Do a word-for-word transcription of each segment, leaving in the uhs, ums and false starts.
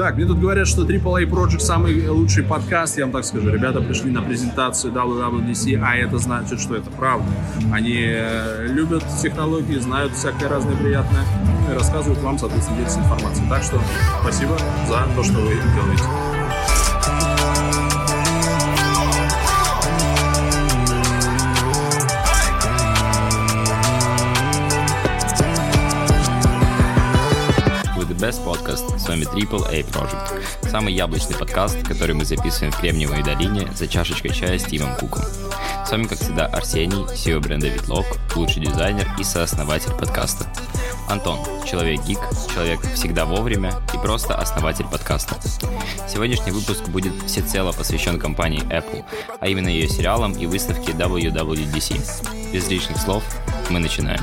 Так, мне тут говорят, что эй эй эй Project самый лучший подкаст. Я вам так скажу, ребята пришли на презентацию дабл ю дабл ю ди си, а это значит, что это правда. Они любят технологии, знают всякое разное приятное, и рассказывают вам, соответственно, делятся информацией. Так что спасибо за то, что вы делаете. Best Podcast. С вами эй эй эй Project. Самый яблочный подкаст, который мы записываем в Кремниевой долине за чашечкой чая с Тимом Куком. С вами, как всегда, Арсений, си и о бренда Витлок, лучший дизайнер и сооснователь подкаста. Антон, человек-гик, человек всегда вовремя и просто основатель подкаста. Сегодняшний выпуск будет всецело посвящен компании Apple, а именно ее сериалам и выставке дабл ю дабл ю ди си. Без лишних слов, мы начинаем.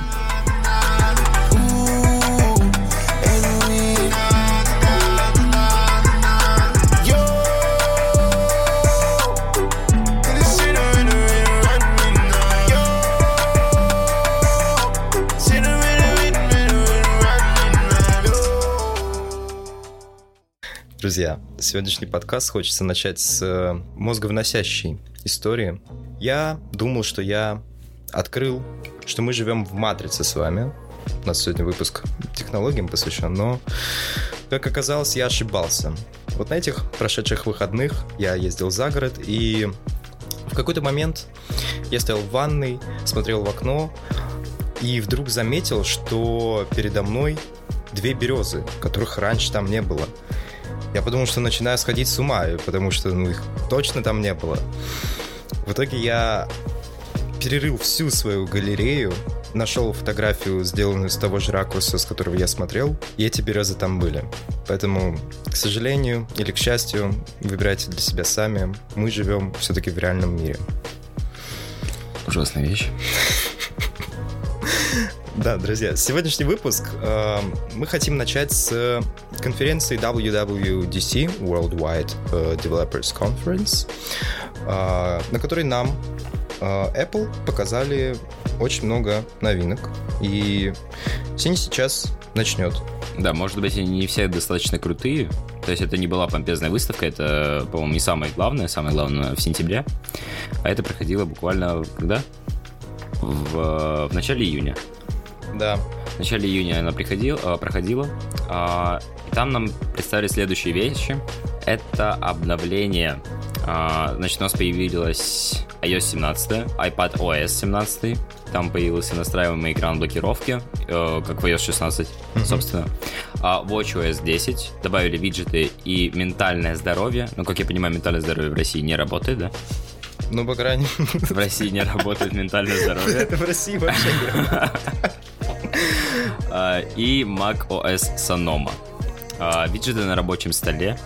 Друзья, сегодняшний подкаст хочется начать с мозговносящей истории. Я думал, что я открыл, что мы живем в матрице с вами. У нас сегодня выпуск технологиям посвящен, но, как оказалось, я ошибался. Вот на этих прошедших выходных я ездил за город, и в какой-то момент я стоял в ванной, смотрел в окно, и вдруг заметил, что передо мной две березы, которых раньше там не было. Я подумал, что начинаю сходить с ума, потому что ну, их точно там не было. В итоге я перерыл всю свою галерею, нашел фотографию, сделанную с того же ракурса, с которого я смотрел, и эти березы там были. Поэтому, к сожалению или к счастью, выбирайте для себя сами. Мы живем все-таки в реальном мире. Ужасная вещь. Да, друзья, сегодняшний выпуск э, мы хотим начать с конференции дабл ю дабл ю ди си, Worldwide Developers Conference, э, на которой нам э, Apple показали очень много новинок, и Сеня сейчас начнет. Да, может быть, они не все достаточно крутые, то есть это не была помпезная выставка, это, по-моему, не самое главное, самое главное в сентябре, а это проходило буквально когда? В, в начале июня. Да. В начале июня она приходила, проходила, и там нам представили следующие вещи. Это обновление. Значит, у нас появилась ай о эс семнадцать, iPadOS семнадцать. Там появился настраиваемый экран блокировки, как в ай о эс шестнадцать, mm-hmm. собственно. watchOS десять. Добавили виджеты и ментальное здоровье. Ну, как я понимаю, ментальное здоровье в России не работает, да? Ну, по крайней мере. В России не работает ментальное здоровье. Это в России вообще не работает. И macOS Sonoma. Виджеты на рабочем столе,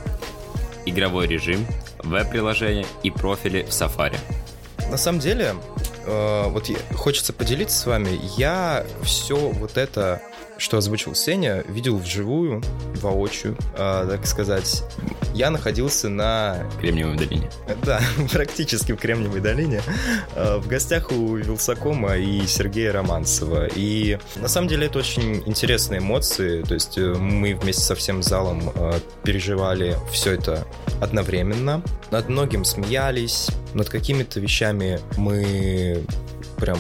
игровой режим, веб-приложения и профили в Safari. На самом деле, вот хочется поделиться с вами. Я все вот это, что озвучил Сеня, видел вживую, воочию, так сказать. Я находился на... Кремниевой долине. Да, практически в Кремниевой долине. В гостях у Вилсакома и Сергея Романцева. И на самом деле это очень интересные эмоции. То есть мы вместе со всем залом переживали все это одновременно. Над многим смеялись. Над какими-то вещами мы прям...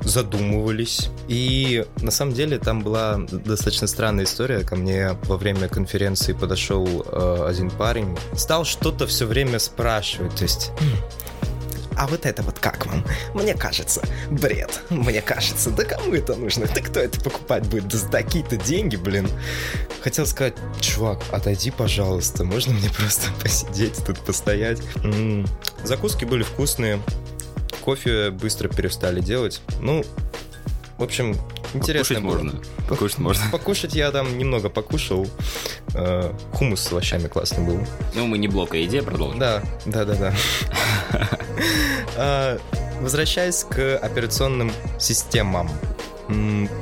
задумывались. И на самом деле там была достаточно странная история. Ко мне во время конференции подошел э, один парень, стал что-то все время спрашивать, то есть... А вот это вот как вам? Мне кажется, бред. Мне кажется, да кому это нужно? Да кто это покупать будет? Да за такие-то деньги, блин. Хотел сказать, чувак, отойди, пожалуйста. Можно мне просто посидеть тут, постоять? М-м. Закуски были вкусные. Кофе быстро перестали делать. Ну, в общем, интересно. Покушать было. Можно. Покушать можно. Покушать я там немного покушал. Хумус с овощами классный был. Ну, мы не блок, а идея продолжим. Да, да, да, да. Возвращаясь к операционным системам.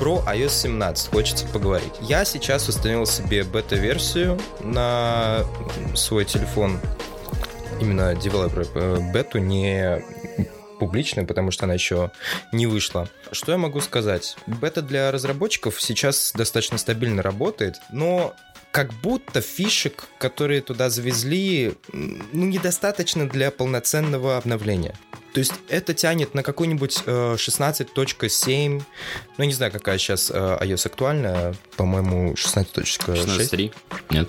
Про ай о эс семнадцать хочется поговорить. Я сейчас установил себе бета-версию на свой телефон. Именно девелопер бету, не... публичную, потому что она еще не вышла. Что я могу сказать? Бета для разработчиков сейчас достаточно стабильно работает, но как будто фишек, которые туда завезли, ну, недостаточно для полноценного обновления. То есть это тянет на какой-нибудь э, шестнадцать точка семь, ну, я не знаю, какая сейчас э, iOS актуальна, по-моему, шестнадцать точка шесть. шестнадцать точка три? Нет.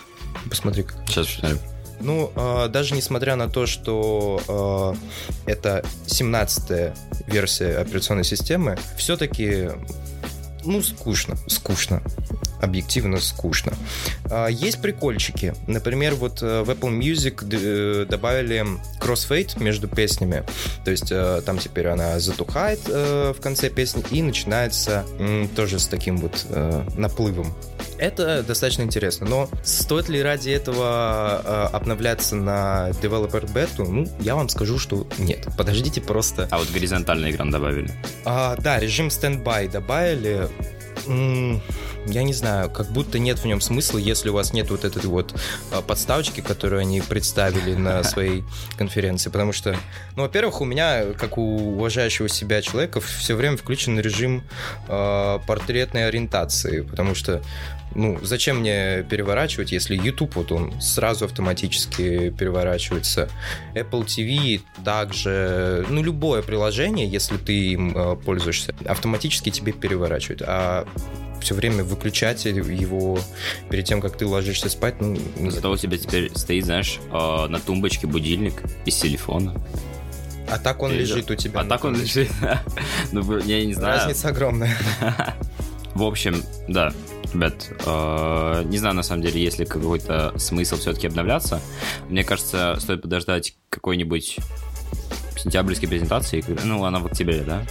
Посмотри. Сейчас шестнадцать. Ну, э, даже несмотря на то, что э, это семнадцатая версия операционной системы, все-таки, ну, скучно, скучно. Объективно скучно. Есть прикольчики. Например, вот в Apple Music добавили кроссфейд между песнями. То есть там теперь она затухает в конце песни и начинается тоже с таким вот наплывом. Это достаточно интересно. Но стоит ли ради этого обновляться на Developer Beta? Ну, я вам скажу, что нет. Подождите просто. А вот горизонтальный экран добавили. А, да, режим Standby добавили. Я не знаю, как будто нет в нем смысла, если у вас нет вот этой вот подставочки, которую они представили на своей конференции, потому что, ну, во-первых, у меня, как у уважающего себя человека, все время включен режим э, портретной ориентации, потому что, ну, зачем мне переворачивать, если YouTube, вот он сразу автоматически переворачивается, Apple ти ви также, ну, любое приложение, если ты им э, пользуешься, автоматически тебе переворачивают, а все время выключать его перед тем, как ты ложишься спать. Ну, зато у тебя теперь стоит, знаешь, на тумбочке будильник из телефона. А так он Пережил. лежит у тебя. А так он лежит. Ну, я не знаю. Разница огромная. В общем, да, ребят, э, не знаю, на самом деле, есть ли какой-то смысл все-таки обновляться. Мне кажется, стоит подождать какой-нибудь сентябрьской презентации. Ну, она в октябре, да?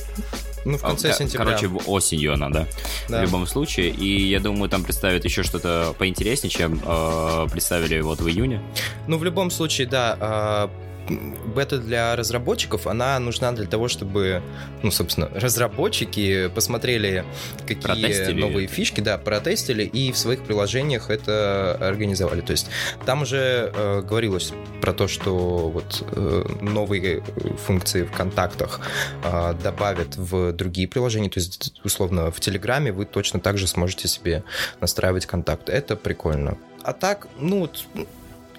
Ну, в конце сентября. Короче, осенью она, да? да? В любом случае. И я думаю, там представят еще что-то поинтереснее, чем э, представили вот в июне. Ну, в любом случае, да. Э... Бета для разработчиков, она нужна для того, чтобы, ну, собственно, разработчики посмотрели, какие протестили. новые фишки, да, протестили и в своих приложениях это организовали. То есть там уже э, говорилось про то, что вот э, новые функции в контактах э, добавят в другие приложения. То есть, условно, в Телеграме вы точно так же сможете себе настраивать контакт. Это прикольно. А так, ну, вот...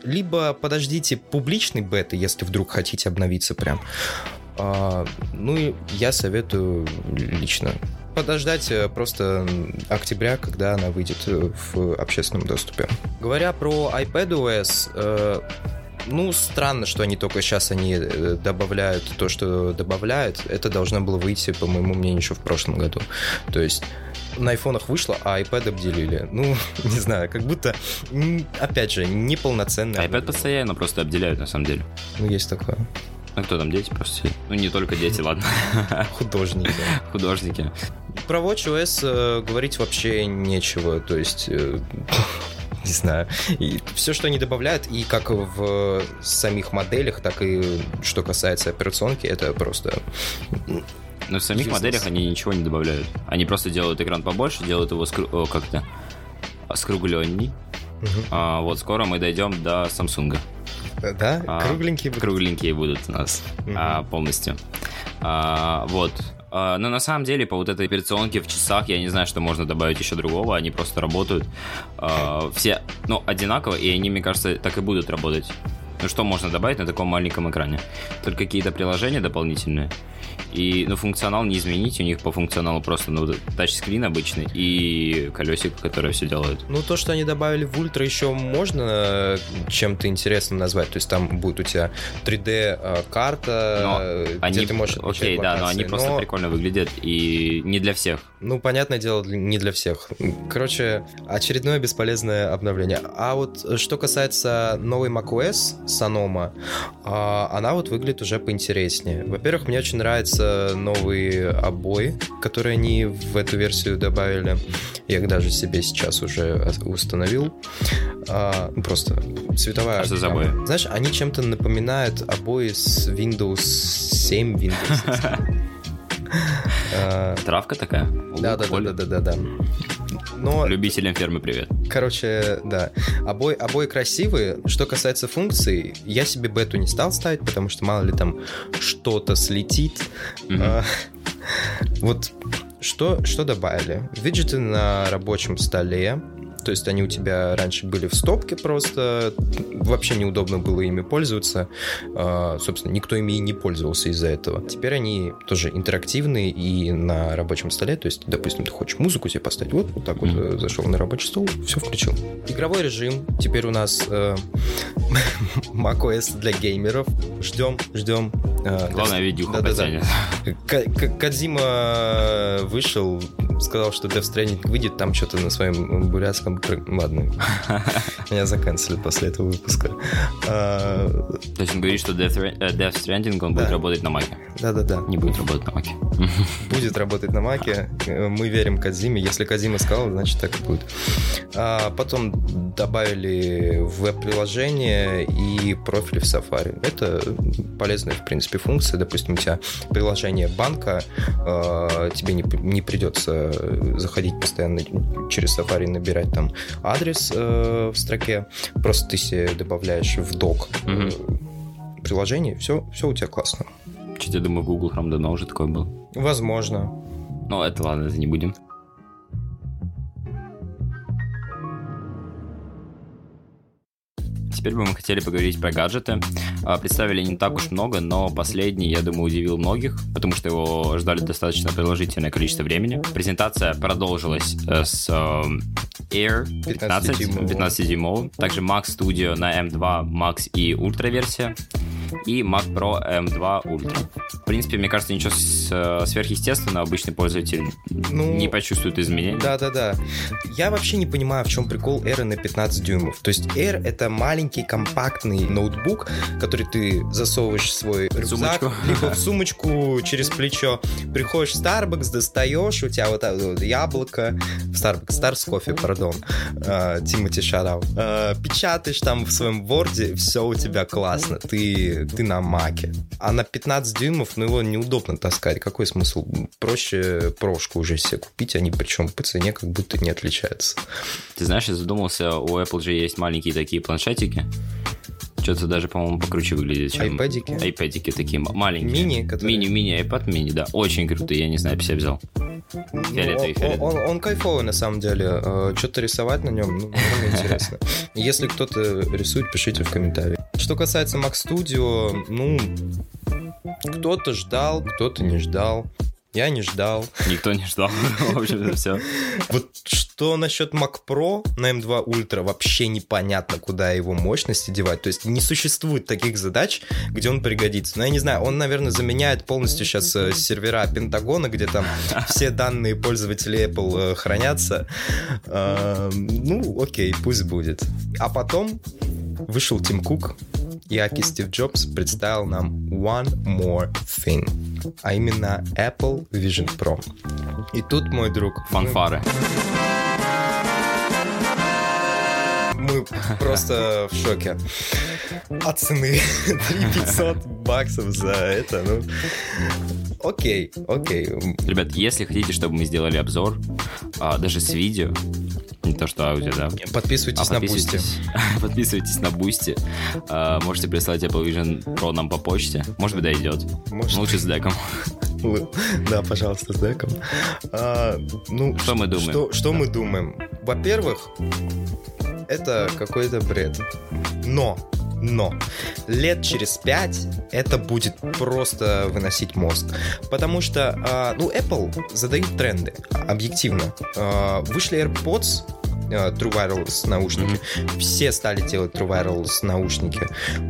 Либо подождите публичный бета, если вдруг хотите обновиться прям. А, ну и я советую лично подождать просто октября, когда она выйдет в общественном доступе. Говоря про iPadOS, э, ну странно, что они только сейчас они добавляют то, что добавляют. Это должно было выйти, по моему мнению, еще в прошлом году. То есть... на айфонах вышло, а iPad обделили. Ну, не знаю, как будто, опять же, неполноценный. iPad постоянно просто обделяют, на самом деле. Ну, есть такое. Ну, кто там, дети просто? Ну, не только дети, ладно. Художники. Художники. Про watchOS говорить вообще нечего, то есть... Не знаю. И все, что они добавляют, и как в самих моделях, так и что касается операционки, это просто... Но в самих Юзлес. моделях они ничего не добавляют. Они просто делают экран побольше, делают его скру... О, как-то скругленней. Угу. А, вот скоро мы дойдем до Samsung. Да? А, кругленькие будут? Кругленькие будут у нас угу. а, полностью. А, вот. А, но на самом деле по вот этой операционке в часах я не знаю, что можно добавить еще другого. Они просто работают. А, все, ну, одинаково, и они, мне кажется, так и будут работать. Ну, что можно добавить на таком маленьком экране? Только какие-то приложения дополнительные. И, ну, функционал не изменить. У них по функционалу просто, ну, тачскрин обычный и колесико, которое все делает. Ну, то, что они добавили в Ультра, еще можно чем-то интересным назвать. То есть там будет у тебя три дэ карта, но где они... ты можешь отмечать Окей, локации. Да, но они но... просто прикольно выглядят. И не для всех. Ну, понятное дело, не для всех. Короче, очередное бесполезное обновление. А вот что касается новой macOS Sonoma, она вот выглядит уже поинтереснее. Во-первых, мне очень нравится новые обои, которые они в эту версию добавили. Я их даже себе сейчас уже установил. А, просто цветовая. А что за обои? Знаешь, они чем-то напоминают обои с Windows семь, Windows семь. Травка такая? Да-да-да-да-да. Но... Любителям фермы привет. Короче, да. Обои, обои красивые. Что касается функций, я себе бету не стал ставить, потому что мало ли там что-то слетит. Mm-hmm. А, вот что, что добавили? Виджеты на рабочем столе. то есть они у тебя раньше были в стопке просто, вообще неудобно было ими пользоваться, собственно, никто ими и не пользовался из-за этого. Теперь они тоже интерактивные и на рабочем столе, то есть, допустим, ты хочешь музыку себе поставить, вот, вот так mm-hmm. вот зашел на рабочий стол, все включил. Игровой режим, теперь у нас э, macOS для геймеров, ждем, ждем. Э, Главное, видюха потянет. Кодзима вышел, сказал, что Death Stranding выйдет, там что-то на своем бурятском... Ладно, меня заканцелят после этого выпуска. То есть он говорит, что Death Stranding, он будет работать на Маке? Да-да-да. Не будет работать на Маке. Будет работать на Маке, мы верим Кодзиме, если Кодзима сказал, значит так и будет. Потом добавили веб-приложение и профиль в Safari. Это полезная, в принципе, функция. Допустим, у тебя приложение банка, тебе не, не придется заходить постоянно через Safari и набирать там адрес э, в строке. Просто ты себе добавляешь в док mm-hmm. приложение, все, все у тебя классно. Чуть, я думаю, Google Chrome давно уже такой был. Возможно. Но это ладно, это не будем. Теперь бы мы хотели поговорить про гаджеты. Представили не так уж много, но последний, я думаю, удивил многих, потому что его ждали достаточно продолжительное количество времени. Презентация продолжилась с Air пятнадцатидюймовым, также Mac Studio на эм два Max и Ultra версия, и Mac Pro эм два Ultra. В принципе, мне кажется, ничего сверхъестественного обычный пользователь ну, не почувствует изменений. Да-да-да. Я вообще не понимаю, в чем прикол Air на пятнадцать дюймов. То есть Air — это маленький компактный ноутбук, который ты засовываешь в свой рюкзак, сумочку. Либо в сумочку через плечо. Приходишь в Starbucks, достаешь, у тебя вот, вот яблоко, в Starbucks, Starbucks кофе, пардон, Тимати Шарау. Печатаешь там в своем Word, все у тебя классно. Ты ты на маке. А на пятнадцать дюймов, ну, его неудобно таскать. Какой смысл? Проще прошку уже себе купить, они причем по цене как будто не отличаются. Ты знаешь, я задумался, у Apple же есть маленькие такие планшетики. Что-то даже, по-моему, покруче выглядит, чем... Айпэдики? Айпэдики такие маленькие. Мини, которые... Мини, мини, айпад мини, да. Очень крутые, я не знаю, я себе взял. Фиолетовый, фиолетовый. Он, он, он кайфовый, на самом деле. Что-то рисовать на нем, ну, довольно интересно. Если кто-то рисует, пишите в комментариях. Что касается Mac Studio, ну, кто-то ждал, кто-то не ждал. Я не ждал. Никто не ждал. В общем-то, все. Вот что насчет Mac Pro на эм два Ultra, вообще непонятно, куда его мощности девать. То есть не существует таких задач, где он пригодится. Но я не знаю, он, наверное, заменяет полностью сейчас сервера Пентагона, где там все данные пользователей Apple хранятся. Ну, окей, пусть будет. А потом вышел Тим Кук, Яки Стив Джобс представил нам One More Thing, а именно Apple Vision Pro. И тут, мой друг... Фанфары. Мы просто в шоке от цены. три тысячи пятьсот баксов за это, ну... Окей, окей. Ребят, если хотите, чтобы мы сделали обзор, а, даже с видео, не то что аудио, да? Подписывайтесь, а, подписывайтесь на Boosty. Подписывайтесь на Boosty. А, можете прислать Apple Vision Pro нам по почте. Может быть, дойдет. Может. Лучше с деком. Да, пожалуйста, с деком. А, ну, что, что мы думаем? Что, что да. мы думаем? Во-первых, это какой-то бред. Но... Но лет через пять это будет просто выносить мозг. Потому что, ну, Apple задают тренды, объективно. Вышли AirPods, True Wireless наушники, mm-hmm. все стали делать True Wireless наушники.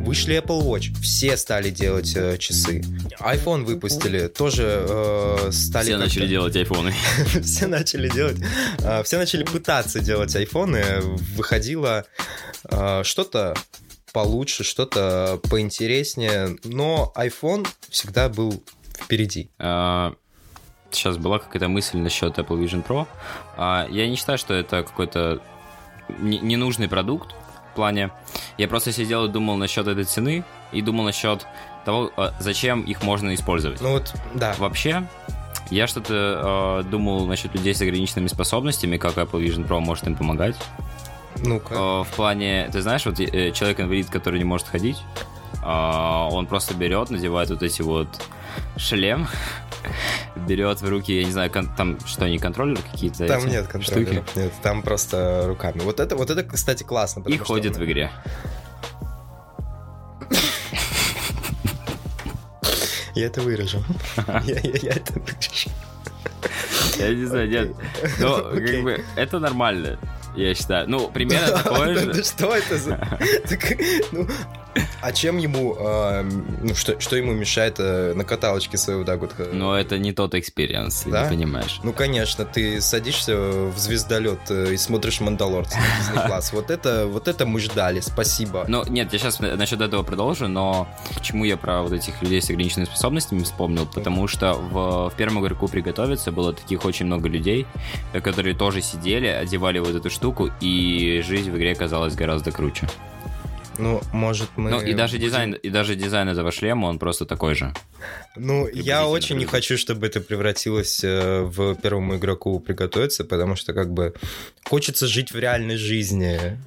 Вышли Apple Watch, все стали делать э, часы. iPhone выпустили, тоже э, стали... Все как-то... начали делать айфоны. Все начали делать... Э, все начали пытаться делать айфоны. Выходило э, что-то получше, что-то поинтереснее, но iPhone всегда был впереди. Сейчас была какая-то мысль насчет Apple Vision Pro. Я не считаю, что это какой-то ненужный продукт в плане. Я просто сидел и думал насчет этой цены и думал насчет того, зачем их можно использовать. Ну вот, да. Вообще... Я что-то думал насчет людей с ограниченными способностями, как Apple Vision Pro может им помогать. Ну-ка. В плане, ты знаешь, вот человек-инвалид, который не может ходить, он просто берет, надевает вот эти вот шлем, берет в руки, я не знаю, кон- там что, не контроллеры какие-то? Там эти нет контроллеров, штуки? Нет, там просто руками. Вот это, вот это, кстати, классно. И ходит он... в игре. Я это вырежу. Я это вырежу. Я не знаю, нет. Ну, как бы, это нормально, я считаю. Ну, примерно такое же. Что это за... А чем ему... Ну, что ему мешает на каталочке своего Дагутха? Ну, это не тот экспириенс, ты понимаешь. Ну, конечно, ты садишься в звездолет и смотришь «Мандалорца» на Дисней+. Вот это мы ждали, спасибо. Ну, нет, я сейчас насчет этого продолжу, но почему я про вот этих людей с ограниченными способностями вспомнил? Потому что в первом игроку «Приготовиться» было таких очень много людей, которые тоже сидели, одевали вот эту штуку, и жизнь в игре казалась гораздо круче. Ну, может, мы... Ну, и даже дизайн, и даже дизайн этого шлема, он просто такой же. Ну, я очень не хочу, чтобы это превратилось в первому игроку «Приготовиться», потому что, как бы, хочется жить в реальной жизни.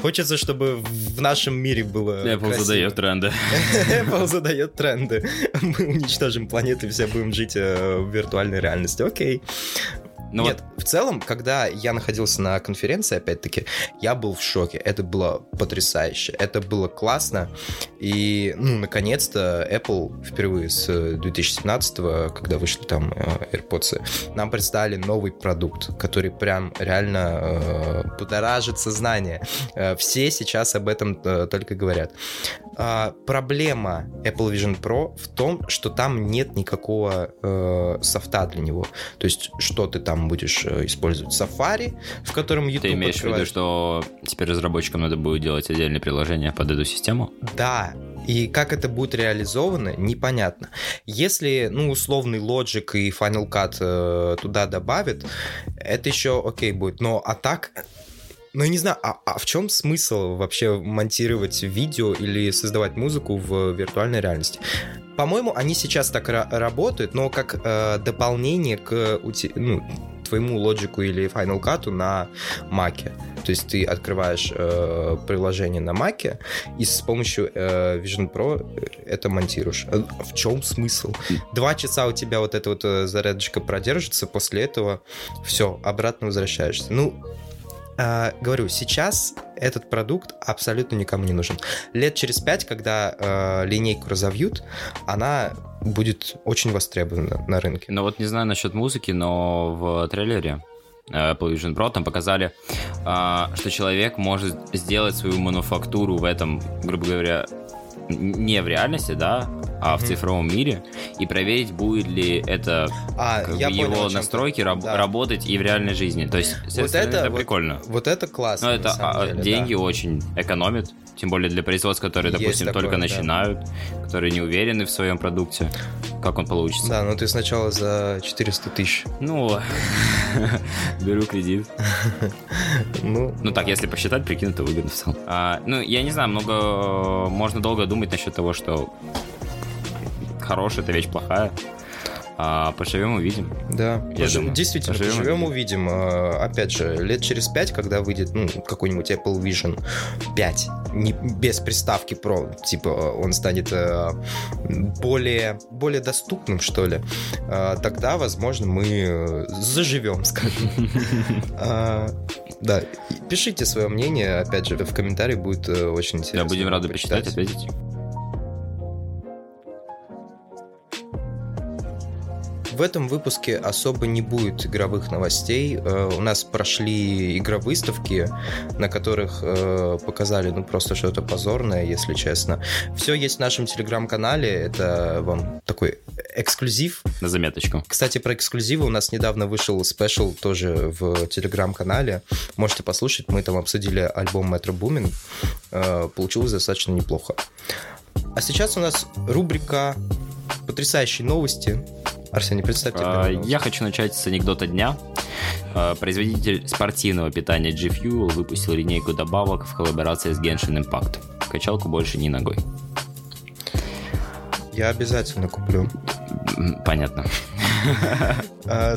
Хочется, чтобы в нашем мире было Apple красиво. Задает тренды. Apple задает тренды. Мы уничтожим планету и все будем жить в виртуальной реальности. Окей. Но нет, вот... в целом, когда я находился на конференции, опять-таки, я был в шоке. Это было потрясающе, это было классно. И, ну, наконец-то Apple впервые с две тысячи семнадцатого, когда вышли там AirPods, нам представили новый продукт, который прям реально э, будоражит сознание. Все сейчас об этом э, только говорят. Э, проблема Apple Vision Pro в том, что там нет никакого э, софта для него. То есть, что ты там будешь использовать Safari, в котором YouTube. Ты имеешь открывает... в виду, что теперь разработчикам надо будет делать отдельное приложение под эту систему? Да. И как это будет реализовано, непонятно. Если, ну, условный Logic и Final Cut э, туда добавят, это еще окей будет. Но а так... Ну, я не знаю, а, а в чем смысл вообще монтировать видео или создавать музыку в виртуальной реальности? По-моему, они сейчас так ра- работают, но как э, дополнение к ну, твоему лоджику или Final Cut'у на Mac'е. То есть ты открываешь э, приложение на Mac'е и с помощью э, Vision Pro это монтируешь. В чем смысл? Два часа у тебя вот эта вот зарядочка продержится, после этого все, обратно возвращаешься. Ну... Uh, говорю, сейчас этот продукт абсолютно никому не нужен. Лет через пять, когда uh, линейку разовьют, она будет очень востребована на рынке. Ну вот не знаю насчет музыки, но в трейлере Apple Vision Pro там показали, uh, что человек может сделать свою мануфактуру в этом, грубо говоря, не в реальности, да, а mm-hmm. в цифровом мире, и проверить, будет ли это а, как бы, его понял, настройки раб- да. работать и в реальной жизни. То есть, вот это, это вот, прикольно. Вот это классно. Но это а, деле, деньги да. очень экономит, тем более для производств, которые, есть допустим, такое, только да. начинают, которые не уверены в своем продукте, как он получится. Да, но ты сначала за четыреста тысяч. Ну, беру кредит. Ну, так, если посчитать, прикинуть, то выгодно в целом. Ну, я не знаю, много можно долго думать думать насчет того, что хорошая эта вещь, плохая. А, поживем, увидим. Да, Пож... действительно, поживем, поживем увидим. увидим. Опять же, лет через пять, когда выйдет ну, какой-нибудь Apple Vision пять, не, без приставки Pro, типа он станет более, более доступным, что ли, тогда, возможно, мы заживем, скажем. Да, пишите свое мнение, опять же, в комментарии будет очень интересно. Да, будем рады почитать, ответить. В этом выпуске особо не будет игровых новостей. Uh, у нас прошли игровыставки, на которых uh, показали ну просто что-то позорное, если честно. Все есть в нашем телеграм-канале. Это вам такой эксклюзив. На заметочку. Кстати, про эксклюзивы у нас недавно вышел спешл тоже в телеграм-канале. Можете послушать. Мы там обсудили альбом Metro Boomin. Uh, получилось достаточно неплохо. А сейчас у нас рубрика «Потрясающие новости». Арсений, представьте. А, я хочу начать с анекдота дня. Производитель спортивного питания джи фьюэл выпустил линейку добавок в коллаборации с Genshin Impact. Качалку больше ни ногой. Я обязательно куплю. Понятно.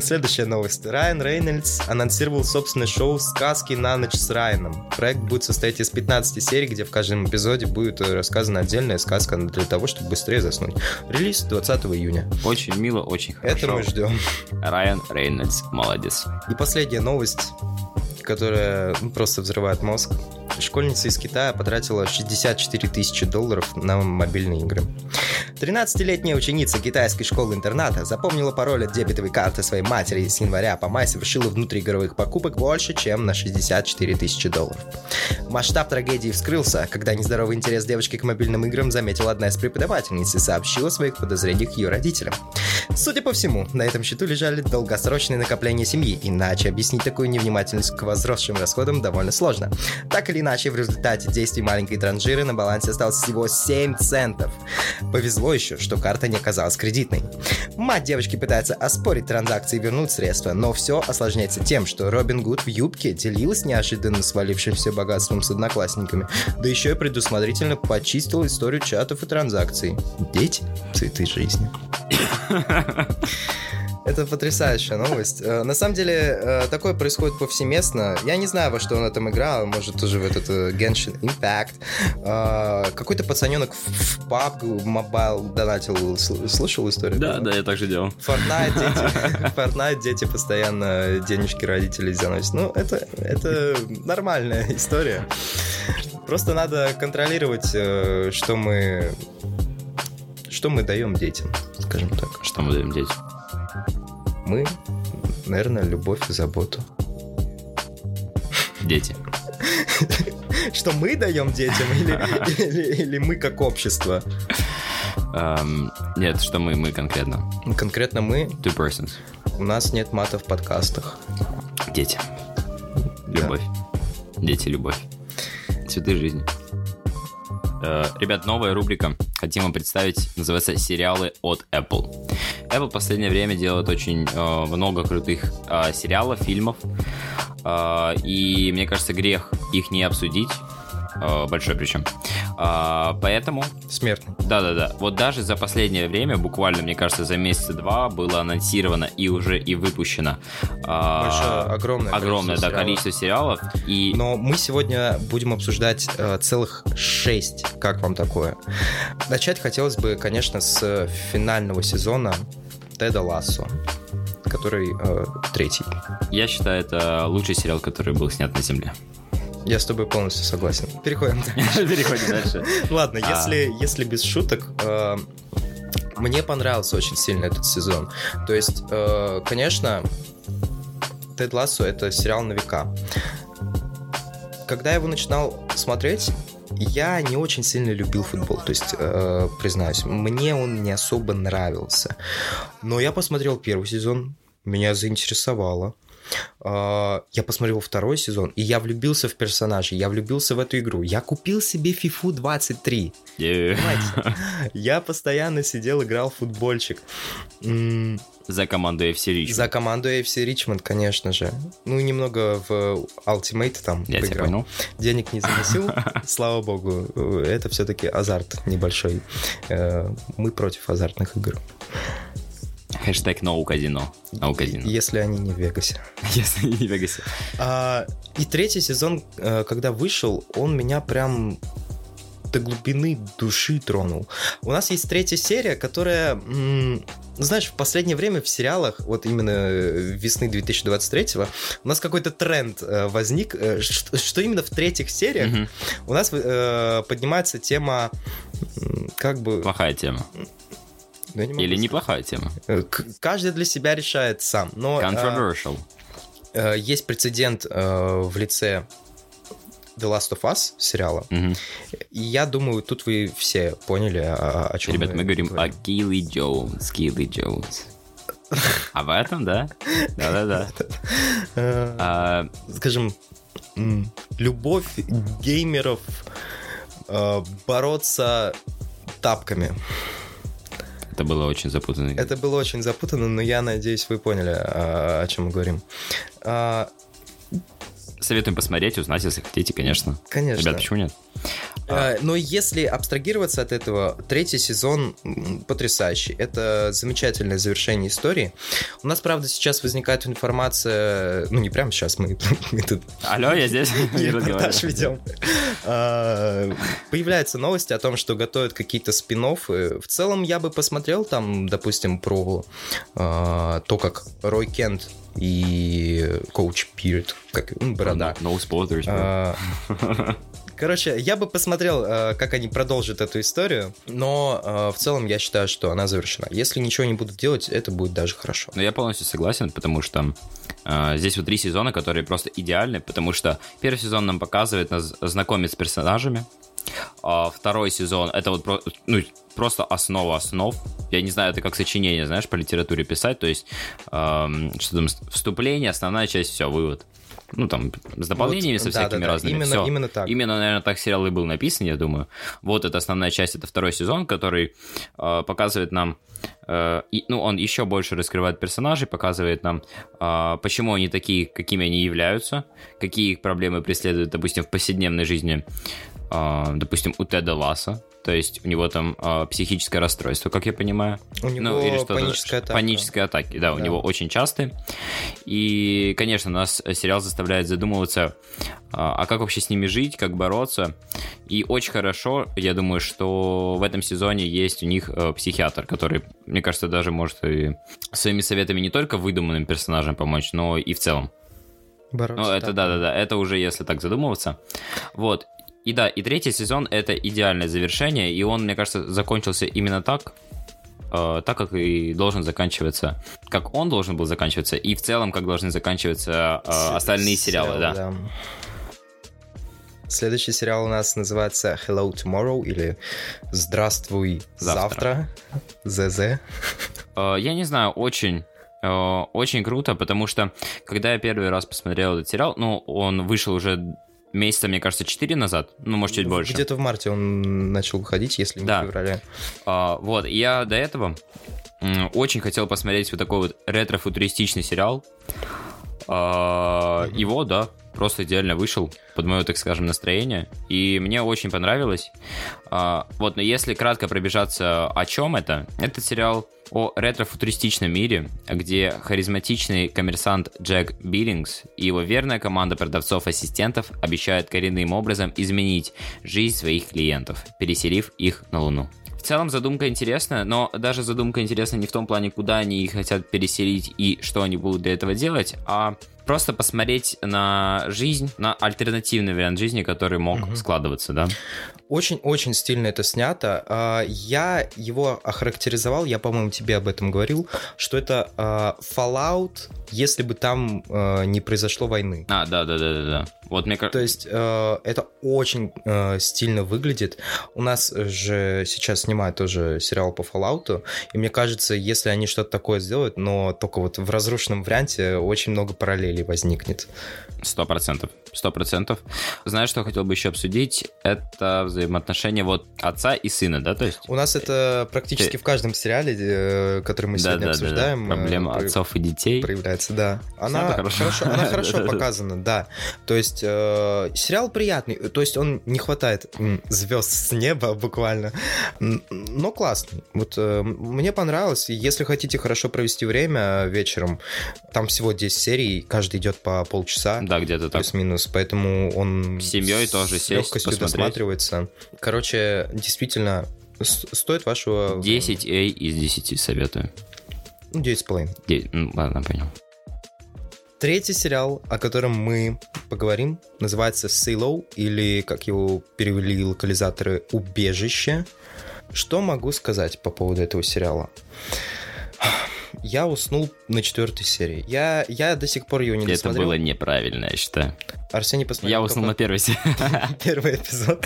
Следующая новость. Райан Рейнольдс анонсировал собственное шоу «Сказки на ночь с Райаном». Проект будет состоять из пятнадцати серий, где в каждом эпизоде будет рассказана отдельная сказка для того, чтобы быстрее заснуть. Релиз двадцатого июня. Очень мило, очень хорошо. Это мы ждем. Райан Рейнольдс, молодец. И последняя новость, которая просто взрывает мозг. Школьница из Китая потратила шестьдесят четыре тысячи долларов на мобильные игры. тринадцатилетняя ученица китайской школы-интерната запомнила пароль от дебетовой карты своей матери и с января по май совершила внутриигровых покупок больше, чем на шестьдесят четыре тысячи долларов. Масштаб трагедии вскрылся, когда нездоровый интерес девочки к мобильным играм заметила одна из преподавательниц и сообщила о своих подозрениях ее родителям. Судя по всему, на этом счету лежали долгосрочные накопления семьи, иначе объяснить такую невнимательность к возросшим расходам довольно сложно. Так или иначе, Иначе в результате действий маленькой транжиры на балансе осталось всего семь центов. Повезло еще, что карта не оказалась кредитной. Мать девочки пытается оспорить транзакции и вернуть средства, но все осложняется тем, что Робин Гуд в юбке делилась неожиданно свалившимся богатством с одноклассниками, да еще и предусмотрительно почистила историю чатов и транзакций. Дети – цветы жизни. Это потрясающая новость. На самом деле, такое происходит повсеместно. Я не знаю, во что он там играл. Может, уже в этот Genshin Impact. Какой-то пацаненок в пабг Mobile донатил. Слышал историю? Да, да, я так же делал. Fortnite, Fortnite дети постоянно денежки родителей заносят. Ну, это, это нормальная история. Просто надо контролировать, что мы... Что мы даем детям, скажем так. Что мы даем детям? Мы, наверное, любовь и заботу. Дети. Что мы даем детям или мы как общество? Нет, что мы, мы конкретно. Конкретно мы. Two persons. У нас нет мата в подкастах. Дети. Любовь. Дети, любовь. Цветы жизни. Ребят, новая рубрика. Хотим вам представить, называется «Сериалы от Apple». Apple в последнее время делает очень э, много крутых э, сериалов, фильмов, э, и мне кажется, грех их не обсудить, э, большой причем, э, поэтому... Смертный. Да-да-да, вот даже за последнее время, буквально, мне кажется, за месяца два было анонсировано и уже и выпущено э, большое, огромное, огромное количество, да, количество сериалов. И... Но мы сегодня будем обсуждать э, целых шесть, как вам такое? Начать хотелось бы, конечно, с финального сезона Теда Лассо, который э, третий. Я считаю, это лучший сериал, который был снят на Земле. Я с тобой полностью согласен. Переходим дальше. Переходим дальше. Ладно, а... если, если без шуток... Э... Мне понравился очень сильно этот сезон. То есть, э, конечно, Тед Лассо — это сериал на века. Когда я его начинал смотреть, я не очень сильно любил футбол. То есть, э, признаюсь, мне он не особо нравился. Но я посмотрел первый сезон, меня заинтересовало. Uh, я посмотрел второй сезон, и я влюбился в персонажей, я влюбился в эту игру. Я купил себе FIFA двадцать три. Yeah. Я постоянно сидел, играл в футбольчик. Mm. За команду эф си Richmond. За команду эф си Richmond, конечно же. Ну, немного в Ultimate там я поиграл. Тебя понял. Денег не заносил, слава богу. Это все-таки азарт небольшой. Мы против азартных игр. Хэштег no казино. No казино. Если они не в Вегасе. Если они не в Вегасе. А, и третий сезон, когда вышел, он меня прям до глубины души тронул. У нас есть третья серия, которая... М- знаешь, в последнее время в сериалах, вот именно весны две тысячи двадцать третьего, у нас какой-то тренд возник, что именно в третьих сериях mm-hmm. у нас э, поднимается тема... Как бы... Плохая тема. Не Или сказать. Неплохая тема. Каждый для себя решает сам. Но, Controversial. А, а, есть прецедент а, в лице The Last of Us сериала. Mm-hmm. И я думаю, тут вы все поняли, о, о чем Ребят, мы, мы говорим. Ребят, мы говорим о Гилли Джонс. Гилли Джонс. Об этом, да? Да-да-да. Скажем, любовь геймеров бороться тапками. Это было очень запутанно. Это было очень запутанно, но я надеюсь, вы поняли, о чем мы говорим. Советуем посмотреть, узнать, если хотите, конечно. Конечно. Ребят, почему нет? А. Но если абстрагироваться от этого, третий сезон потрясающий. Это замечательное завершение истории. У нас, правда, сейчас возникает информация... Ну, не прямо сейчас, мы, мы тут... Алло, я здесь. Репортаж ведем. Появляются новости о том, что готовят какие-то спин-оффы. В целом, я бы посмотрел там, допустим, про э, то, как Рой Кент и Коуч Пирт, как борода. No spoilers, bro. Короче, я бы посмотрел, как они продолжат эту историю, но в целом я считаю, что она завершена. Если ничего не будут делать, это будет даже хорошо. Но я полностью согласен, потому что э, здесь вот три сезона, которые просто идеальны, потому что первый сезон нам показывает, нас знакомит с персонажами, а второй сезон — это вот про, ну, просто основа основ. Я не знаю, это как сочинение, знаешь, по литературе писать, то есть э, что там, вступление, основная часть, все, вывод. Ну, там, с дополнениями, вот, со всякими да, да, да. разными. Именно, Все. именно так. Именно, наверное, так сериал и был написан, я думаю. Вот это основная часть, это второй сезон, который э, показывает нам... Э, и, ну, он еще больше раскрывает персонажей, показывает нам, э, почему они такие, какими они являются, какие их проблемы преследуют, допустим, в повседневной жизни, э, допустим, у Теда Лассо. То есть у него там э, психическое расстройство, как я понимаю. У него ну, или что-то, паническая атака. Панические атаки, да, да, у него очень частые. И, конечно, нас сериал заставляет задумываться, э, а как вообще с ними жить, как бороться. И очень хорошо, я думаю, что в этом сезоне есть у них э, психиатр, который, мне кажется, даже может и своими советами не только выдуманным персонажам помочь, но и в целом. Бороться. Ну, это, да-да-да, это уже если так задумываться. Вот. И да, и третий сезон — это идеальное завершение, и он, мне кажется, закончился именно так, э, так, как и должен заканчиваться, как он должен был заканчиваться, и в целом, как должны заканчиваться э, остальные сериалы, сериал, да. да. Следующий сериал у нас называется Hello Tomorrow, или Здравствуй завтра, завтра. зэ зэ. Э, я не знаю, очень... Э, очень круто, потому что, когда я первый раз посмотрел этот сериал, ну, он вышел уже... месяца, мне кажется, четыре назад, ну, может, чуть больше. Где-то в марте он начал выходить, если не да. в феврале. А, вот, я до этого очень хотел посмотреть вот такой вот ретро-футуристичный сериал. А, mm-hmm. Его, да, просто идеально вышел под мое, так скажем, настроение. И мне очень понравилось. А, вот, но если кратко пробежаться, о чем это, этот сериал о ретро-футуристичном мире, где харизматичный коммерсант Джек Биллингс и его верная команда продавцов-ассистентов обещают коренным образом изменить жизнь своих клиентов, переселив их на Луну. В целом задумка интересная, но даже задумка интересна не в том плане, куда они хотят переселить и что они будут для этого делать, а просто посмотреть на жизнь, на альтернативный вариант жизни, который мог mm-hmm. складываться, да? Очень-очень стильно это снято. Я его охарактеризовал, я, по-моему, тебе об этом говорил, что это Fallout, если бы там не произошло войны. А, да-да-да-да. Вот мне... То есть это очень стильно выглядит. У нас же сейчас снимают тоже сериал по Fallout, и мне кажется, если они что-то такое сделают, но только вот в разрушенном варианте, очень много параллелей возникнет. Сто процентов. Сто процентов. Знаешь, что я хотел бы еще обсудить? Это взаимоотношения вот отца и сына, да? То есть... У нас это практически Ты... в каждом сериале, который мы да, сегодня да, обсуждаем. Да, да. Проблема про... отцов и детей. Проявляется, да. Она хорошо показана, да. То есть э, сериал приятный. То есть он не хватает звезд с неба буквально, но классный. Вот э, мне понравилось. Если хотите хорошо провести время вечером, там всего десять серий, каждый идет по полчаса. Да, где-то так. Плюс-минус, поэтому он с семьей с тоже сесть, легкостью посмотреть. Досматривается. Короче, действительно, с- стоит вашего... десять эй из десяти советую. девять с половиной девять Ну, ладно, понял. Третий сериал, о котором мы поговорим, называется «Silo», или, как его перевели локализаторы, «Убежище». Что могу сказать по поводу этого сериала? Я уснул на четвертой серии. Я, я до сих пор ее не досмотрел. Это было неправильно, я считаю. Арсений посмотрел. Я уснул на первой серии. Первый эпизод.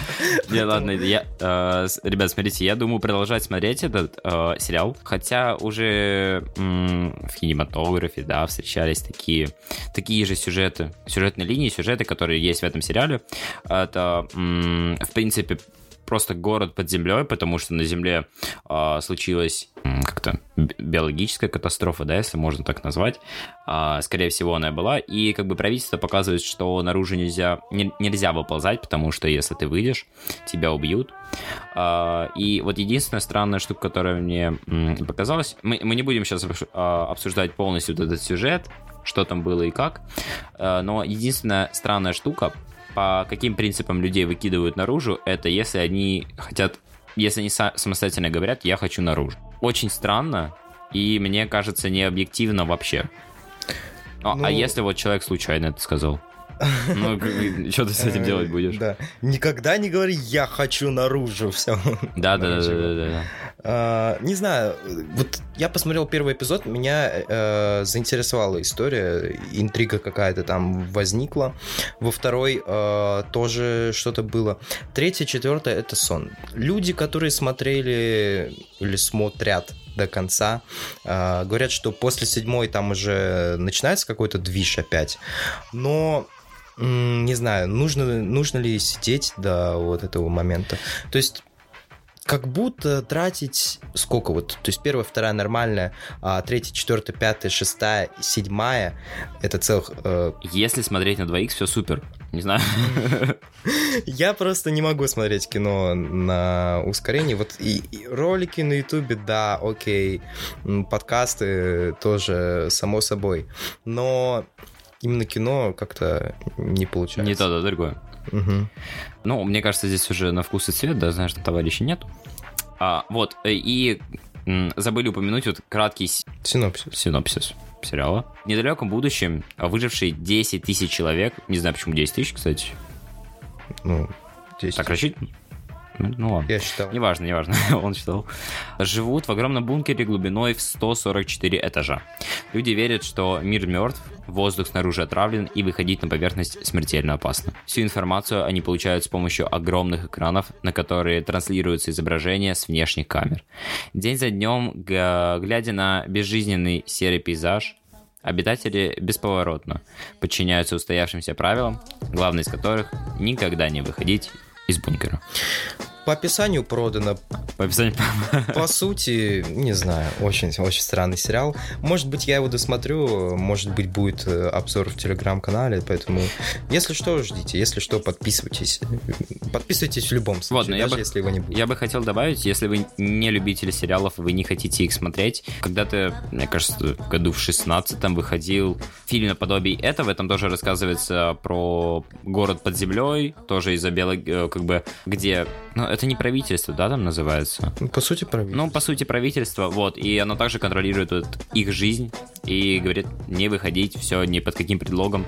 Не, ладно, ребят, смотрите, я думаю продолжать смотреть этот сериал. Хотя уже в кинематографе, да, встречались такие такие же сюжеты, сюжетные линии, сюжеты, которые есть в этом сериале. Это, в принципе, просто город под землей, потому что на земле э, случилась как-то биологическая катастрофа, да, если можно так назвать. Э, скорее всего, она была. И как бы правительство показывает, что на наружу нельзя, не, нельзя выползать, потому что если ты выйдешь, тебя убьют. И вот единственная странная штука, которая мне показалась, мы, мы не будем сейчас обсуждать полностью этот сюжет, что там было и как, но единственная странная штука, по каким принципам людей выкидывают наружу, это если они хотят, если они самостоятельно говорят, я хочу наружу. Очень странно и, мне кажется, необъективно вообще. Ну, ну... А если вот человек случайно это сказал? Ну, что ты с этим делать будешь? Да. Никогда не говори «я хочу наружу» все. Да-да-да. Не знаю, вот я посмотрел первый эпизод, меня заинтересовала история, интрига какая-то там возникла. Во второй тоже что-то было. Третье, четвертое — это сон. Люди, которые смотрели или смотрят до конца, говорят, что после седьмой там уже начинается какой-то движ опять. Но... Не знаю, нужно, нужно ли сидеть до вот этого момента. То есть, как будто тратить сколько вот. То есть, первая, вторая нормальная, а третья, четвертая, пятая, шестая, седьмая — это целых... Э... Если смотреть на два икс, все супер. Не знаю. Я просто не могу смотреть кино на ускорении. Вот и, и ролики на Ютубе, да, окей. Подкасты тоже, само собой. Но... Именно кино как-то не получается. Не то, да, другое. Угу. Ну, мне кажется, здесь уже на вкус и цвет, да, знаешь, товарищей нет. А, вот, и м, забыли упомянуть вот краткий... Синопсис. Синопсис сериала. В недалеком будущем выжившие десять тысяч человек, не знаю, почему десять тысяч, кстати. Ну, десять тысяч. Так рассчитано? Ну ладно. Я считал. Неважно, неважно, он считал. Живут в огромном бункере глубиной в сто сорок четыре этажа. Люди верят, что мир мертв, воздух снаружи отравлен, и выходить на поверхность смертельно опасно. Всю информацию они получают с помощью огромных экранов, на которые транслируются изображения с внешних камер. День за днем, глядя на безжизненный серый пейзаж, обитатели бесповоротно подчиняются устоявшимся правилам, главное из которых – никогда не выходить из бункера. По описанию продано. По описанию. По сути, не знаю, очень-очень странный сериал. Может быть, я его досмотрю, может быть, будет обзор в Телеграм-канале, поэтому, если что, ждите, если что, подписывайтесь. Подписывайтесь в любом случае, вот, даже бы, если его не будет. Я бы хотел добавить, если вы не любители сериалов, вы не хотите их смотреть, когда-то, мне кажется, году в шестнадцатом выходил фильм наподобие этого, там тоже рассказывается про город под землей, тоже из-за белой, как бы, где... Ну, это не правительство, да, там называется? По сути, правительство. Ну, по сути, правительство, вот. И оно также контролирует вот их жизнь и говорит, не выходить, все, ни под каким предлогом.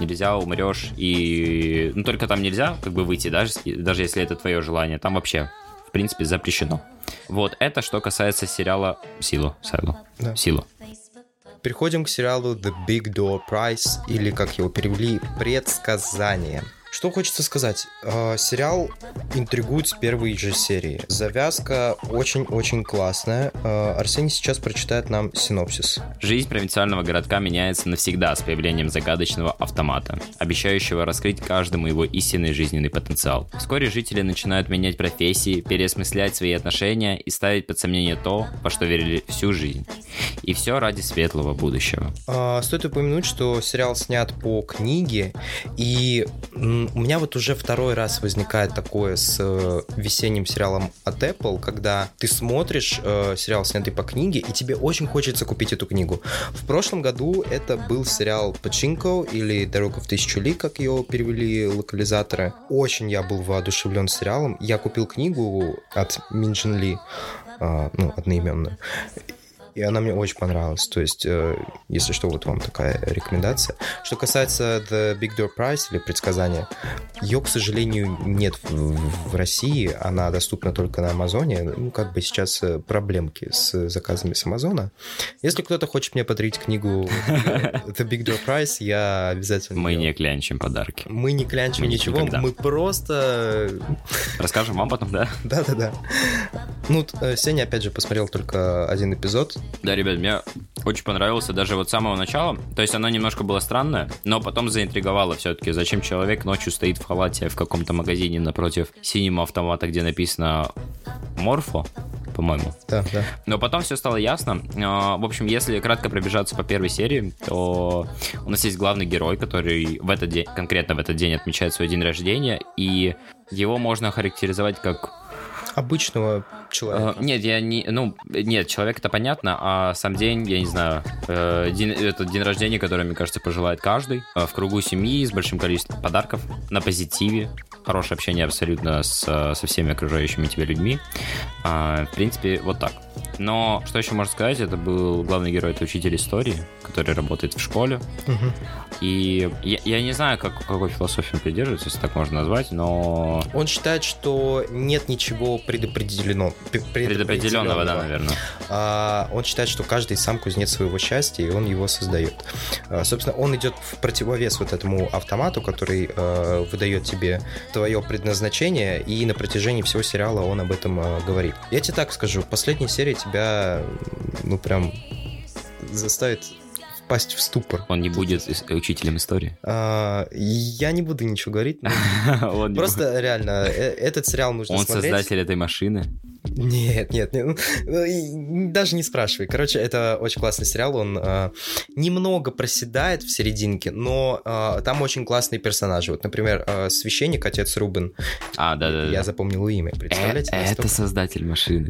Нельзя, умрешь. И... Ну, только там нельзя как бы выйти, даже, даже если это твое желание. Там вообще, в принципе, запрещено. Вот, это что касается сериала «Силу». Сайло. Да. «Силу». Переходим к сериалу The Big Door Prize, или, как его перевели, «Предсказание». Что хочется сказать, сериал интригует с первой же серии. Завязка очень-очень классная. Арсений сейчас прочитает нам синопсис. Жизнь провинциального городка меняется навсегда с появлением загадочного автомата, обещающего раскрыть каждому его истинный жизненный потенциал. Вскоре жители начинают менять профессии, переосмыслять свои отношения и ставить под сомнение то, во что верили всю жизнь. И все ради светлого будущего. Стоит упомянуть, что сериал снят по книге, и... У меня вот уже второй раз возникает такое с весенним сериалом от Apple, когда ты смотришь э, сериал, снятый по книге, и тебе очень хочется купить эту книгу. В прошлом году это был сериал «Пачинко», или «Дорога в тысячу ли», как ее перевели локализаторы. Очень я был воодушевлен сериалом. Я купил книгу от Минджин Ли, э, ну, одноименную. И она мне очень понравилась. То есть, э, если что, вот вам такая рекомендация. Что касается The Big Door Prize, или «Предсказания», ее, к сожалению, нет в, в, в России. Она доступна только на Амазоне. Ну, как бы сейчас проблемки с заказами с Амазона. Если кто-то хочет мне подарить книгу The Big Door Prize, я обязательно... Мы не клянчим подарки. Мы не клянчим ничего. Мы просто... Расскажем вам потом, да? Да-да-да. Ну, Сеня, опять же, посмотрел только один эпизод. Да, ребят, мне очень понравился даже вот с самого начала. То есть оно немножко было странное, но потом заинтриговало все-таки. Зачем человек ночью стоит в халате в каком-то магазине напротив синего автомата, где написано «Морфо»? по-моему. Да, да. Но потом все стало ясно. В общем, если кратко пробежаться по первой серии, то у нас есть главный герой, который в этот день, конкретно в этот день отмечает свой день рождения, и его можно характеризовать как... Обычного человека. Uh, нет, я не... Ну, нет, человек это понятно, а сам день, я не знаю, э, день, это день рождения, который, мне кажется, пожелает каждый. Э, в кругу семьи, с большим количеством подарков, на позитиве, хорошее общение абсолютно с, со всеми окружающими тебя людьми. Э, в принципе, вот так. Но что еще можно сказать, это был главный герой, это учитель истории, который работает в школе. Угу. И я, я не знаю, как, какой философии он придерживается, если так можно назвать, но... Он считает, что нет ничего предопределено, предопределенного. Предопределенного, да, наверное. А, он считает, что каждый сам кузнец своего счастья, и он его создает. А, собственно, он идет в противовес вот этому автомату, который а, выдает тебе твое предназначение, и на протяжении всего сериала он об этом а, говорит. Я тебе так скажу, последняя серия тебя, ну, прям заставит впасть в ступор. Он не будет учителем истории? А, я не буду ничего говорить. Просто реально, этот сериал нужно смотреть. Он создатель этой машины? Нет, нет, нет, даже не спрашивай. Короче, это очень классный сериал, он э, немного проседает в серединке, но э, там очень классные персонажи. Вот, например, э, священник, отец Рубен. А, да-да-да. Я запомнил имя, представляете? Э, это создатель машины.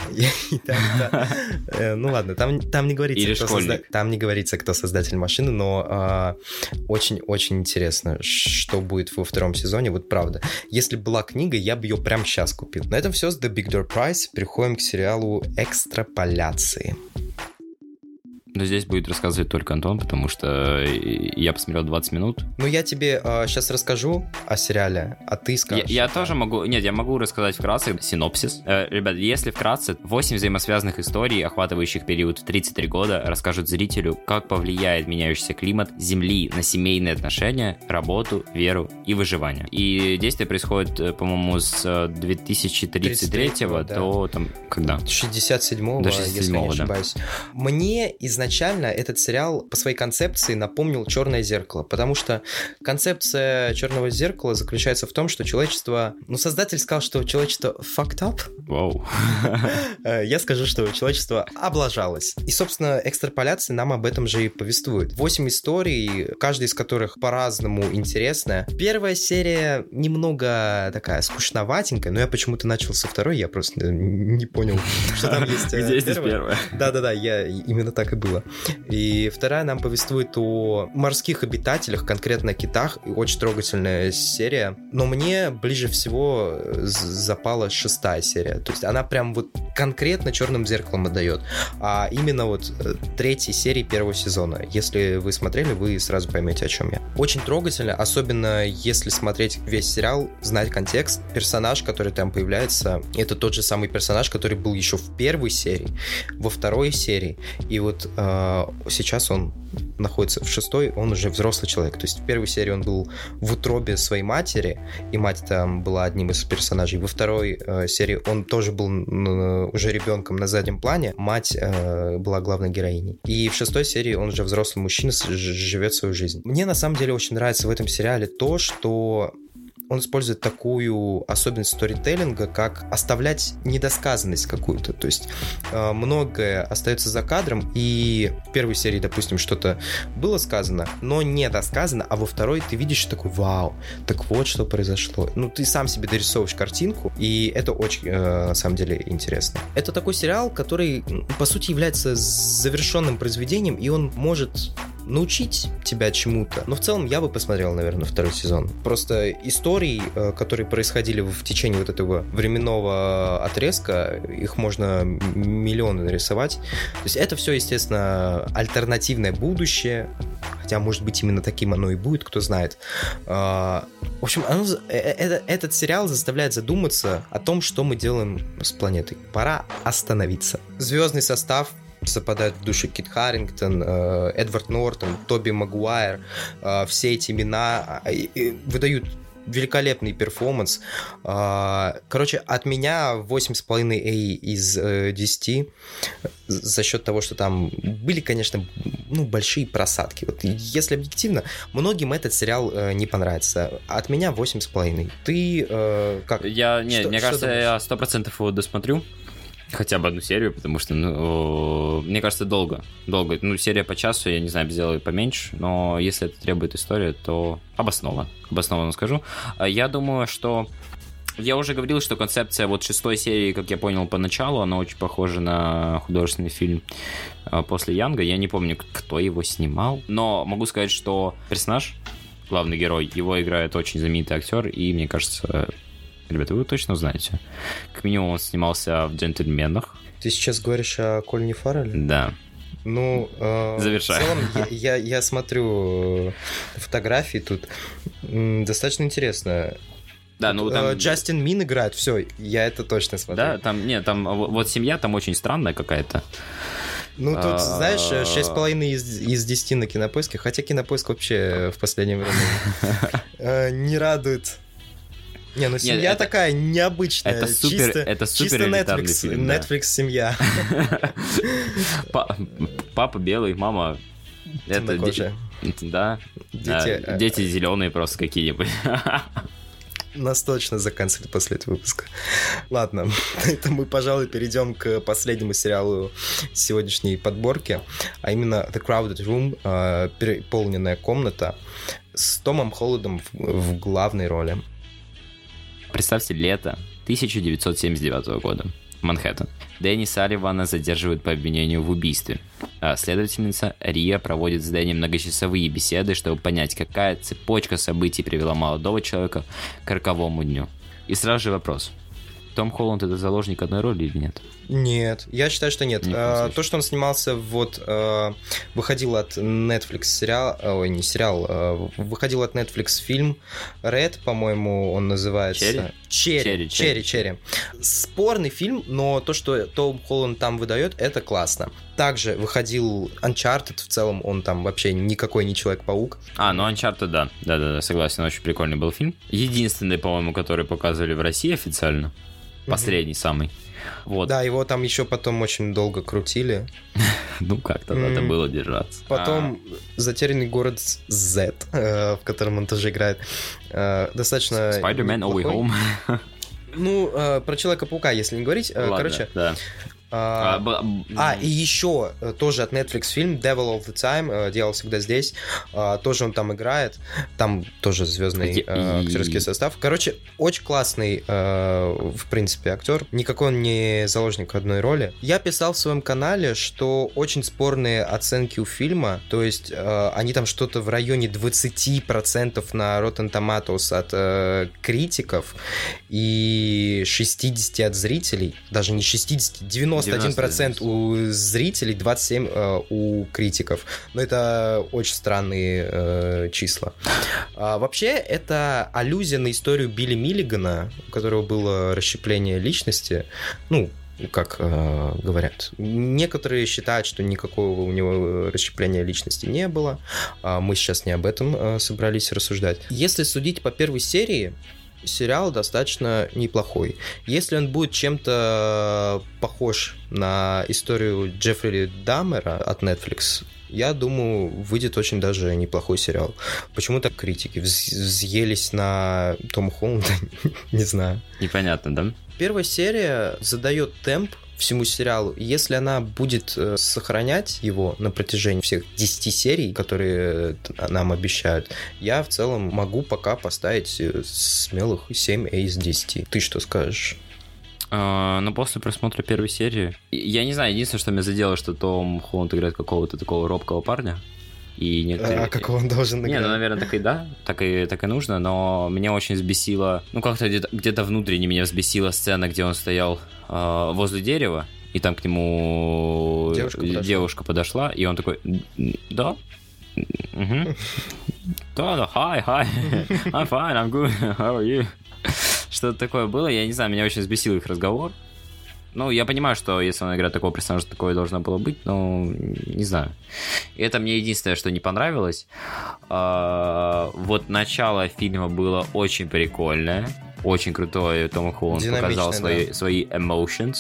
Ну ладно, там не говорится, кто создатель машины, но очень-очень интересно, что будет во втором сезоне, вот правда. Если была книга, я бы ее прямо сейчас купил. На этом все с The Big Door Prize. Переходим к сериалу «Экстраполяции». Но здесь будет рассказывать только Антон, потому что я посмотрел двадцать минут. Ну, я тебе э, сейчас расскажу о сериале, а ты скажешь. Я, я тоже могу... Нет, я могу рассказать вкратце синопсис. Э, ребят, если вкратце, восемь взаимосвязанных историй, охватывающих период в тридцать три года, расскажут зрителю, как повлияет меняющийся климат Земли на семейные отношения, работу, веру и выживание. И действие происходит, по-моему, с две тысячи тридцать третьего да. до... там когда? шестьдесят седьмого, до шестьдесят седьмого, если я не ошибаюсь. Да. Мне изначально Изначально этот сериал по своей концепции напомнил «Черное зеркало», потому что концепция «Черного зеркала» заключается в том, что человечество... Ну, создатель сказал, что человечество fucked up. Вау. Wow. Я скажу, что человечество облажалось. И, собственно, экстраполяции нам об этом же и повествуют. Восемь историй, каждая из которых по-разному интересная. Первая серия немного такая скучноватенькая, но я почему-то начал со второй, я просто не понял, что там есть первая. Где здесь первая? Да-да-да, я именно так и был. И вторая нам повествует о морских обитателях, конкретно о китах. И очень трогательная серия. Но мне ближе всего запала шестая серия. То есть она прям вот конкретно «Черным зеркалом» отдает. А именно вот третьей серии первого сезона. Если вы смотрели, вы сразу поймете, о чем я. Очень трогательно, особенно если смотреть весь сериал, знать контекст. Персонаж, который там появляется, это тот же самый персонаж, который был еще в первой серии, во второй серии. И вот сейчас он находится в шестой, он уже взрослый человек. То есть в первой серии он был в утробе своей матери, и мать там была одним из персонажей. Во второй э, серии он тоже был э, уже ребенком на заднем плане, мать э, была главной героиней. И в шестой серии он уже взрослый мужчина, ж- живет свою жизнь. Мне на самом деле очень нравится в этом сериале то, что... он использует такую особенность сторителлинга, как оставлять недосказанность какую-то. То есть э, многое остается за кадром, и в первой серии, допустим, что-то было сказано, но не досказано, а во второй ты видишь такой: вау, так вот что произошло. Ну, ты сам себе дорисовываешь картинку, и это очень, э, на самом деле, интересно. Это такой сериал, который, по сути, является завершенным произведением, и он может... научить тебя чему-то. Но в целом я бы посмотрел, наверное, второй сезон. Просто истории, которые происходили в течение вот этого временного отрезка, их можно миллионы нарисовать. То есть это все, естественно, альтернативное будущее. Хотя, может быть, именно таким оно и будет, кто знает. В общем, оно, это, этот сериал заставляет задуматься о том, что мы делаем с планетой. Пора остановиться. Звездный состав западают в душу: Кит Харингтон, э, Эдвард Нортон, Тоби Магуайр, э, все эти имена э, э, выдают великолепный перформанс. Э, короче, от меня восемь с половиной из э, десяти за счет того, что там были, конечно, ну, большие просадки. Вот, если объективно, многим этот сериал э, не понравится. От меня восемь с половиной. Ты э, как? Я, нет, что, мне что кажется, думаешь? Я сто процентов его досмотрю. Хотя бы одну серию, потому что, ну, мне кажется, долго. Долго. Ну, серия по часу, я не знаю, сделаю поменьше, но если это требует история, то обоснованно. Обоснованно скажу. Я думаю, что... Я уже говорил, что концепция вот шестой серии, как я понял, поначалу, она очень похожа на художественный фильм после Янга. Я не помню, кто его снимал, но могу сказать, что персонаж, главный герой, его играет очень знаменитый актер, и, мне кажется... Ребята, вы точно знаете. Как минимум, он снимался в «Джентльменах». Ты сейчас говоришь о Колине Фаррелле? Да. Ну, э, завершаем. В целом, я, я, я смотрю фотографии тут. Достаточно интересно. Да, ну там... Джастин Мин играет, все, я это точно смотрю. Да, там, нет, там вот семья там очень странная какая-то. Ну, тут, знаешь, шесть с половиной из, из десяти на «Кинопоиске», хотя «Кинопоиск» вообще в последнее время не радует. Не, ну семья Нет, такая это, необычная, это супер, чисто, это супер чисто Netflix, фильм, да. Netflix семья. Папа белый, мама... Темнокожая. Да, дети зеленые просто какие-нибудь. Нас точно заканчивают после этого выпуска. Ладно, это мы, пожалуй, перейдем к последнему сериалу сегодняшней подборки, а именно The Crowded Room, переполненная комната, с Томом Холландом в главной роли. Представьте лето тысяча девятьсот семьдесят девятого года. Манхэттен. Дэнни Салливана задерживают по обвинению в убийстве. А следовательница Рия проводит с Дэнни многочасовые беседы, чтобы понять, какая цепочка событий привела молодого человека к роковому дню. И сразу же вопрос. Том Холланд это заложник одной роли или нет? Нет, я считаю, что нет. А, то, что он снимался, вот а, выходил от Netflix сериал, ой, не сериал, а, выходил от Netflix фильм Red, по-моему, он называется. Черри? Черри, Черри, Черри. Спорный фильм, но то, что Том Холланд там выдает, это классно. Также выходил Uncharted, в целом он там вообще никакой не Человек-паук. А, ну Uncharted, да, да-да-да, согласен, очень прикольный был фильм. Единственный, по-моему, который показывали в России официально. Последний самый. Вот. Да, его там еще потом очень долго крутили. Ну, как-то надо было держаться. Потом «Затерянный город Z», в котором он тоже играет. Достаточно... «Spider-Man No Way Home». Ну, про Человека-паука, если не говорить. Короче... А, а, а, и еще тоже от Netflix фильм Devil All the Time, «Дьявол всегда здесь», а, тоже он там играет, там тоже звездный а, актерский состав. Короче, очень классный, а, в принципе, актер. Никакой он не заложник одной роли. Я писал в своем канале, что очень спорные оценки у фильма, то есть а, они там что-то в районе двадцать процентов на Rotten Tomatoes от а, критиков и шестьдесят процентов от зрителей, даже не шестьдесят процентов, девяносто процентов. девяносто один процент у зрителей, двадцать семь процентов э, у критиков. Но это очень странные э, числа. А, вообще, это аллюзия на историю Билли Миллигана, у которого было расщепление личности. Ну, как э, говорят. Некоторые считают, что никакого у него расщепления личности не было. А мы сейчас не об этом э, собрались рассуждать. Если судить по первой серии, сериал достаточно неплохой. Если он будет чем-то похож на историю Джеффри Даммера от Netflix, я думаю, выйдет очень даже неплохой сериал. Почему так критики взъелись на Тома Холланда? Не знаю. Непонятно, да? Первая серия задает темп всему сериалу. Если она будет э, сохранять его на протяжении всех десяти серий, которые э, нам обещают, я в целом могу пока поставить э, смелых семь из десяти. Ты что скажешь? А, ну, после просмотра первой серии... Я не знаю, единственное, что меня задело, что Том Холланд играет какого-то такого робкого парня. И некоторые... А как он должен играть? Не, ну, наверное, так и да, так и, так и нужно, но меня очень взбесило... Ну, как-то где-то, где-то внутренне меня взбесила сцена, где он стоял э, возле дерева, и там к нему девушка подошла, девушка подошла и он такой... Да? Угу. Да, hi, hi, I'm fine, I'm good, how are you? Что-то такое было, я не знаю, меня очень взбесил их разговор. Ну, я понимаю, что если он играет такого персонажа, такое должно было быть, но не знаю. Это мне единственное, что не понравилось. А, вот начало фильма было очень прикольное, очень крутое. Том Холланд показал свои, да. свои emotions,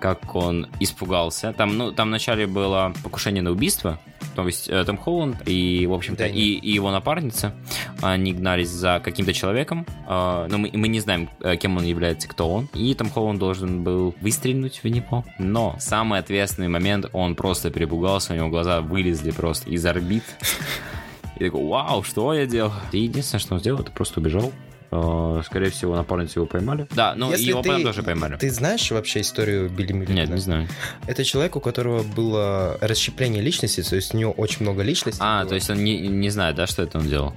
как он испугался. Там, ну, там вначале было покушение на убийство, то есть Том Холланд и, в общем-то, и, и его напарница, они гнались за каким-то человеком, но мы, мы не знаем, кем он является, кто он, и Том Холланд должен был выстрелить в него, но самый ответственный момент, он просто перепугался, у него глаза вылезли просто из орбит, и такой, вау, что я делал? И единственное, что он сделал, это просто убежал. Скорее всего, напарницу его поймали. Да, но Если его ты, потом тоже поймали. Ты знаешь вообще историю Билли Миллигана? Нет, не знаю. Это человек, у которого было расщепление личности, то есть у него очень много личностей. А, было. То есть он не, не знает, да, что это он делал?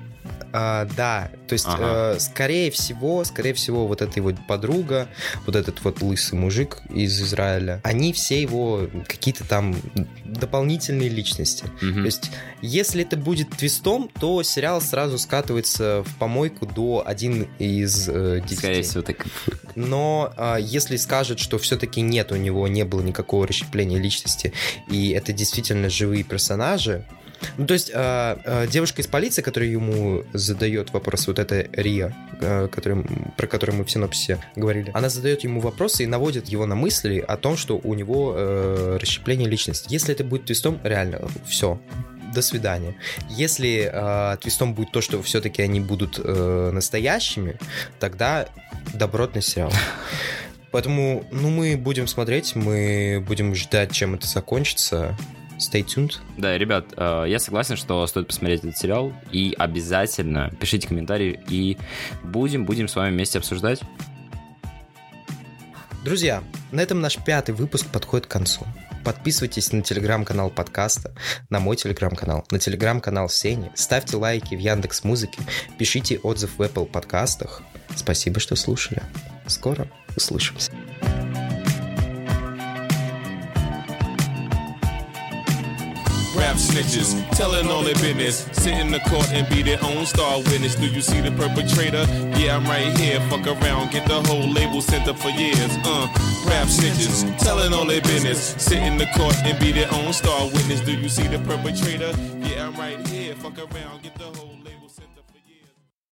А, да, то есть ага. э, скорее всего, скорее всего, вот эта его подруга, вот этот вот лысый мужик из Израиля, они все его какие-то там дополнительные личности. Угу. То есть если это будет твистом, то сериал сразу скатывается в помойку до один из э, десяти. Скорее всего, так. Но э, если скажут, что все-таки нет, у него не было никакого расщепления личности, и это действительно живые персонажи. Ну, то есть э, э, девушка из полиции, которая ему задает вопрос, вот эта Рия, э, который, про которую мы в синопсисе говорили, она задает ему вопросы и наводит его на мысли о том, что у него э, расщепление личности. Если это будет твистом, реально, все. До свидания. Если э, твистом будет то, что все-таки они будут э, настоящими, тогда добротный сериал. Поэтому, ну, мы будем смотреть, мы будем ждать, чем это закончится. Stay tuned. Да, ребят, я согласен, что стоит посмотреть этот сериал. И обязательно пишите комментарии. И будем, будем с вами вместе обсуждать. Друзья, на этом наш пятый выпуск подходит к концу. Подписывайтесь на телеграм-канал подкаста, на мой телеграм-канал, на телеграм-канал Сени. Ставьте лайки в Яндекс.Музыке. Пишите отзыв в Apple подкастах. Спасибо, что слушали. Скоро услышимся. Rap snitches, telling all their business. Sit in the court and be their own star witness. Do you see the perpetrator? Yeah, I'm right here. Fuck around, get the whole label sent up for years. Uh, rap snitches, telling all their business. Sit in the court and be their own star witness. Do you see the perpetrator? Yeah, I'm right here. Fuck around, get the whole